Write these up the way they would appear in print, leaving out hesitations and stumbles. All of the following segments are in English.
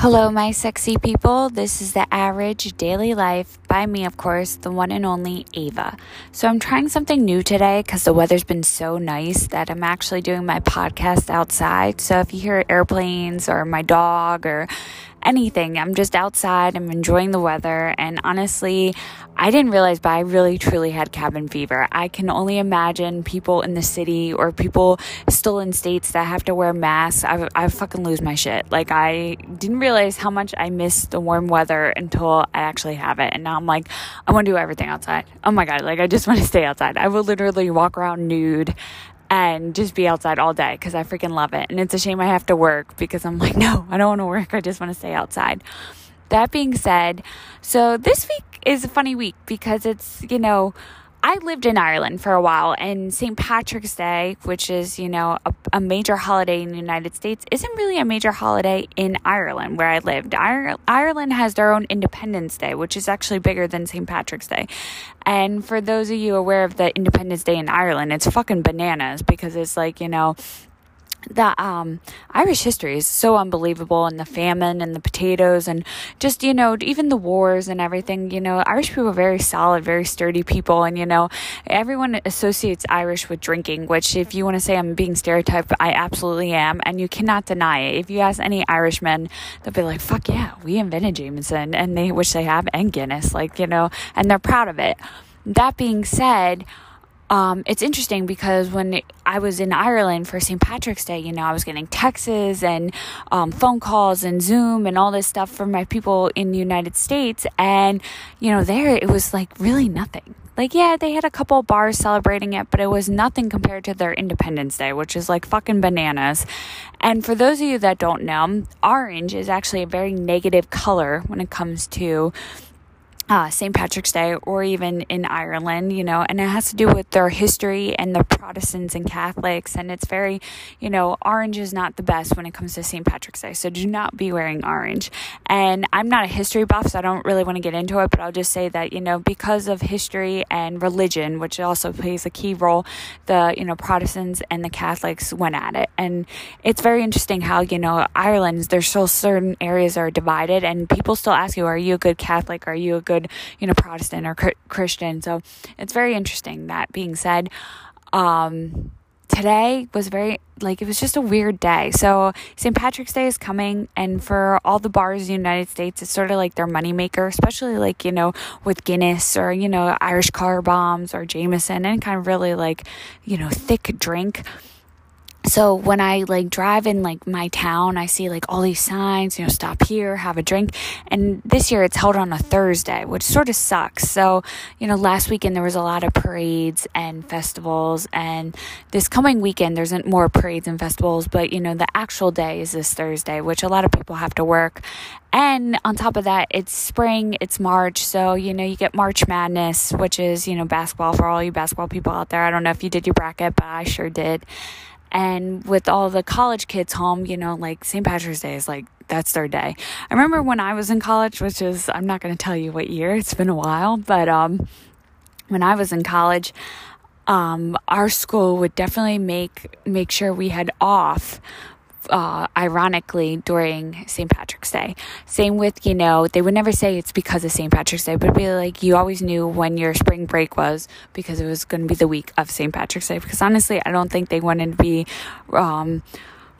Hello, my sexy people. This is The Average Daily Life by me, of course, the one and only Ava. So I'm trying something new today because the weather's been so nice that I'm actually doing my podcast outside. So if you hear airplanes or my dog or anything, I'm just outside. I'm enjoying the weather. And honestly, I didn't realize, but I really truly had cabin fever. I can only imagine people in the city or people still in states that have to wear masks. I fucking lose my shit. Like, I didn't realize how much I missed the warm weather until I actually have it. And now I'm like, I want to do everything outside. Oh my God. Like, I just want to stay outside. I will literally walk around nude and just be outside all day because I freaking love it. And it's a shame I have to work because I'm like, no, I don't want to work. I just want to stay outside. That being said, so this week is a funny week because it's, you know, I lived in Ireland for a while, and St. Patrick's Day, which is, you know, a major holiday in the United States, isn't really a major holiday in Ireland where I lived. Ireland has their own Independence Day, which is actually bigger than St. Patrick's Day. And for those of you aware of the Independence Day in Ireland, it's fucking bananas because it's like, you know, the Irish history is so unbelievable, and the famine and the potatoes and just, you know, even the wars and everything. You know, Irish people are very solid, very sturdy people, and, you know, everyone associates Irish with drinking, which, if you want to say I'm being stereotyped, I absolutely am, and you cannot deny it. If you ask any Irishman, they'll be like, fuck yeah, we invented Jameson, and they wish they have, and Guinness, like, you know, and they're proud of it. That being said, it's interesting because when I was in Ireland for St. Patrick's Day, you know, I was getting texts and phone calls and Zoom and all this stuff from my people in the United States. And, you know, there it was like really nothing. Like, yeah, they had a couple bars celebrating it, but it was nothing compared to their Independence Day, which is like fucking bananas. And for those of you that don't know, orange is actually a very negative color when it comes to St. Patrick's Day, or even in Ireland, you know, and it has to do with their history and the Protestants and Catholics, and it's very, you know, orange is not the best when it comes to St. Patrick's Day, so do not be wearing orange. And I'm not a history buff, so I don't really want to get into it, but I'll just say that, you know, because of history and religion, which also plays a key role, the, you know, Protestants and the Catholics went at it. And it's very interesting how, you know, Ireland, there's still certain areas are divided, and people still ask you, are you a good Catholic? Are you a good, you know, Protestant or Christian? So it's very interesting. That being said, today was very, like, it was just a weird day. So St. Patrick's Day is coming, and for all the bars in the United States, it's sort of like their moneymaker, especially like, you know, with Guinness or, you know, Irish car bombs or Jameson, and kind of really like, you know, thick drink. So when I like drive in like my town, I see like all these signs, you know, stop here, have a drink. And this year it's held on a Thursday, which sort of sucks. So, you know, last weekend there was a lot of parades and festivals, and this coming weekend there's more parades and festivals, but, you know, the actual day is this Thursday, which a lot of people have to work. And on top of that, it's spring, it's March, so, you know, you get March Madness, which is, you know, basketball for all you basketball people out there. I don't know if you did your bracket, but I sure did. And with all the college kids home, you know, like St. Patrick's Day is like, that's their day. I remember when I was in college, which is, I'm not going to tell you what year, it's been a while, but when I was in college, our school would definitely make sure we had off, ironically, during St. Patrick's Day. Same with, you know, they would never say it's because of St. Patrick's Day, but it'd be like, you always knew when your spring break was because it was going to be the week of St. Patrick's Day, because honestly, I don't think they wanted to be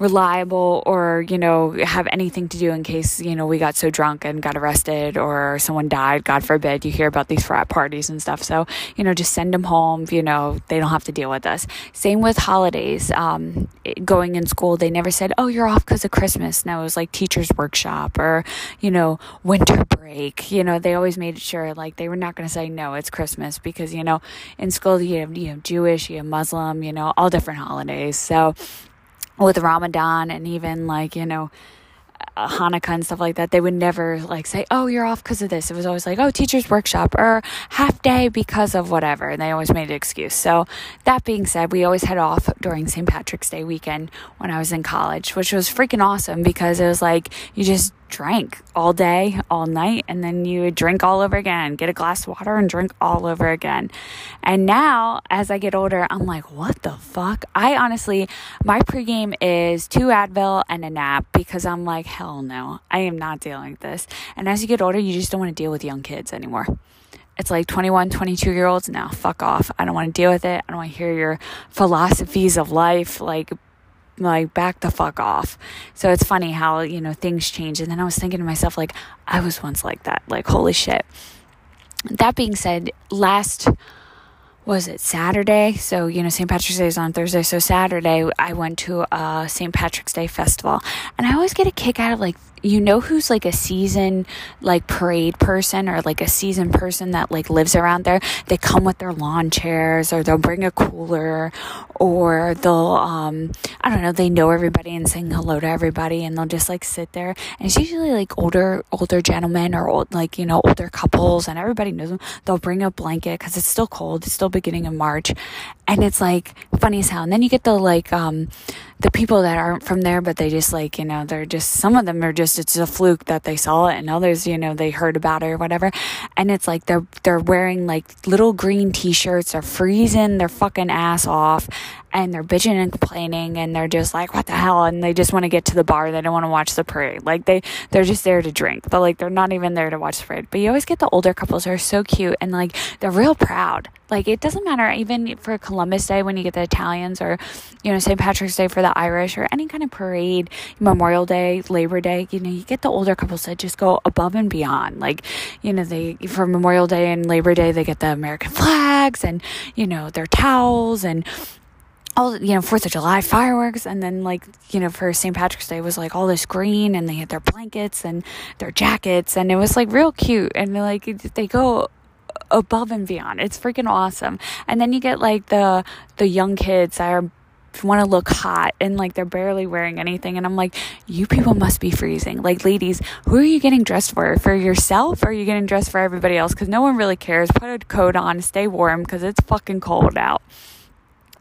reliable or, you know, have anything to do in case, you know, we got so drunk and got arrested or someone died, God forbid. You hear about these frat parties and stuff. So, you know, just send them home. You know, they don't have to deal with us. Same with holidays. Going in school, they never said, oh, you're off because of Christmas. No, it was like teacher's workshop or, you know, winter break. You know, they always made sure, like, they were not going to say, no, it's Christmas, because, you know, in school you have Jewish, you have Muslim, you know, all different holidays. So, with Ramadan and even like, you know, Hanukkah and stuff like that, they would never like say, oh, you're off because of this. It was always like, oh, teacher's workshop or half day because of whatever. And they always made an excuse. So that being said, we always had off during St. Patrick's Day weekend when I was in college, which was freaking awesome because it was like, you just drank all day, all night, and then you would drink all over again, get a glass of water and drink all over again. And now as I get older, I'm like, what the fuck? I honestly, my pregame is 2 Advil and a nap because I'm like, hell no, I am not dealing with this. And as you get older, you just don't want to deal with young kids anymore. It's like 21, 22-year-olds, now fuck off. I don't want to deal with it. I don't want to hear your philosophies of life, like back the fuck off. So it's funny how, you know, things change. And then I was thinking to myself, like, I was once like that. Like, holy shit. That being said, Saturday? So, you know, St. Patrick's Day is on Thursday. So Saturday, I went to a St. Patrick's Day festival. And I always get a kick out of, like, you know, who's like a season, like, parade person or like a season person that like lives around there. They come with their lawn chairs, or they'll bring a cooler, or they'll, I don't know, they know everybody and saying hello to everybody, and they'll just like sit there. And it's usually like older gentlemen or old, like, you know, older couples, and everybody knows them. They'll bring a blanket because it's still cold. It's still beginning of March. And it's like funny as hell. And then you get the like, the people that aren't from there, but they just like, you know, they're just, some of them are just, it's a fluke that they saw it, and others, you know, they heard about it or whatever. And it's like, they're wearing like little green t-shirts, they're freezing their fucking ass off, and they're bitching and complaining, and they're just like, what the hell? And they just want to get to the bar. They don't want to watch the parade. Like they're just there to drink, but like, they're not even there to watch the parade. But you always get the older couples who are so cute, and like, they're real proud. Like, it doesn't matter even for Columbus Day when you get the Italians, or, you know, St. Patrick's Day for the Irish, or any kind of parade, Memorial Day, Labor Day, you know, you get the older couples that just go above and beyond. Like, you know, they, for Memorial Day and Labor Day, they get the American flags and, you know, their towels and all, you know, 4th of July fireworks. And then like, you know, for St. Patrick's Day was like all this green, and they had their blankets and their jackets, and it was like real cute. And like, they go above and beyond. It's freaking awesome. And then you get like the young kids that are want to look hot, and like they're barely wearing anything, and I'm like, you people must be freezing. Like, ladies, who are you getting dressed for yourself, or are you getting dressed for everybody else? Because no one really cares. Put a coat on, stay warm, because it's fucking cold out.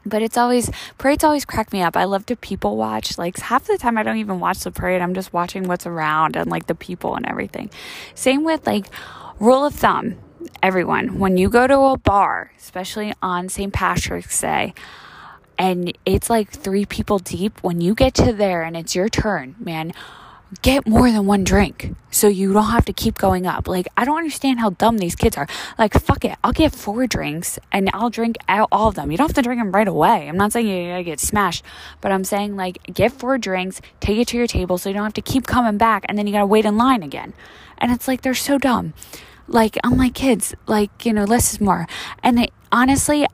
But it's always, parades always crack me up. I love to people watch. Like, half the time I don't even watch the parade, I'm just watching what's around and like the people and everything. Same with like, rule of thumb, everyone, when you go to a bar, especially on St. Patrick's Day, and it's like 3 people deep, when you get to there and it's your turn, man, get more than 1 drink so you don't have to keep going up. Like, I don't understand how dumb these kids are. Like, fuck it, I'll get 4 drinks and I'll drink out all of them. You don't have to drink them right away. I'm not saying you gotta get smashed, but I'm saying like, get 4 drinks, take it to your table so you don't have to keep coming back, and then you gotta wait in line again. And it's like, they're so dumb. Like, I'm like, kids, like, you know, less is more. And honestly,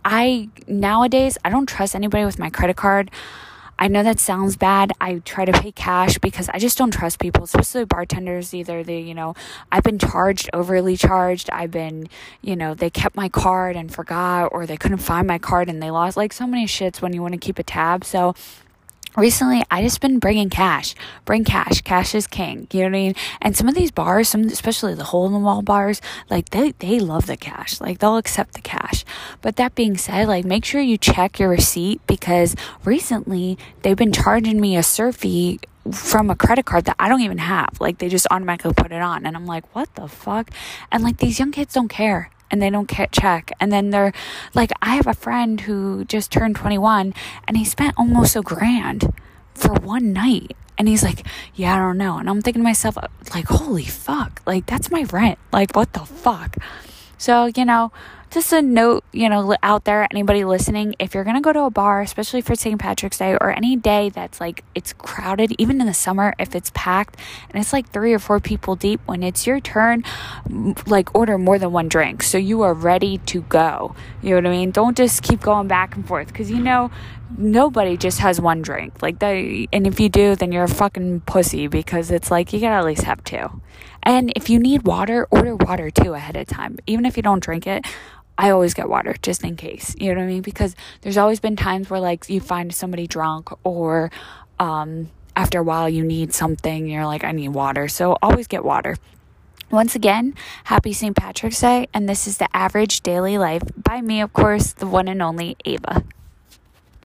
nowadays, I don't trust anybody with my credit card. I know that sounds bad. I try to pay cash because I just don't trust people, especially bartenders. Either they, you know, I've been overly charged. I've been, you know, they kept my card and forgot, or they couldn't find my card and they lost, like, so many shits when you want to keep a tab. So recently, I just been bringing cash. Bring cash. Cash is king. You know what I mean? And some of these bars, especially the hole-in-the-wall bars, like, they love the cash. Like, they'll accept the cash. But that being said, like, make sure you check your receipt, because recently they've been charging me a surf fee from a credit card that I don't even have. Like, they just automatically put it on. And I'm like, what the fuck? And, like, these young kids don't care. And they don't check. And then they're like, I have a friend who just turned 21 and he spent almost $1,000 for 1 night. And he's like, yeah, I don't know. And I'm thinking to myself, like, holy fuck, like, that's my rent. Like, what the fuck? So, you know, just a note, you know, out there, anybody listening, if you're going to go to a bar, especially for St. Patrick's Day or any day that's like, it's crowded, even in the summer, if it's packed and it's like 3 or 4 people deep, when it's your turn, like, order more than 1 drink so you are ready to go. You know what I mean? Don't just keep going back and forth, because, you know, nobody just has 1 drink. Like, and if you do, then you're a fucking pussy, because it's like, you gotta at least have 2. And if you need water, order water too ahead of time. Even if you don't drink it, I always get water just in case. You know what I mean? Because there's always been times where, like, you find somebody drunk, or after a while you need something, you're like, I need water. So always get water. Once again, happy St. Patrick's Day, and this is The Average Daily Life by me, of course, the one and only Ava.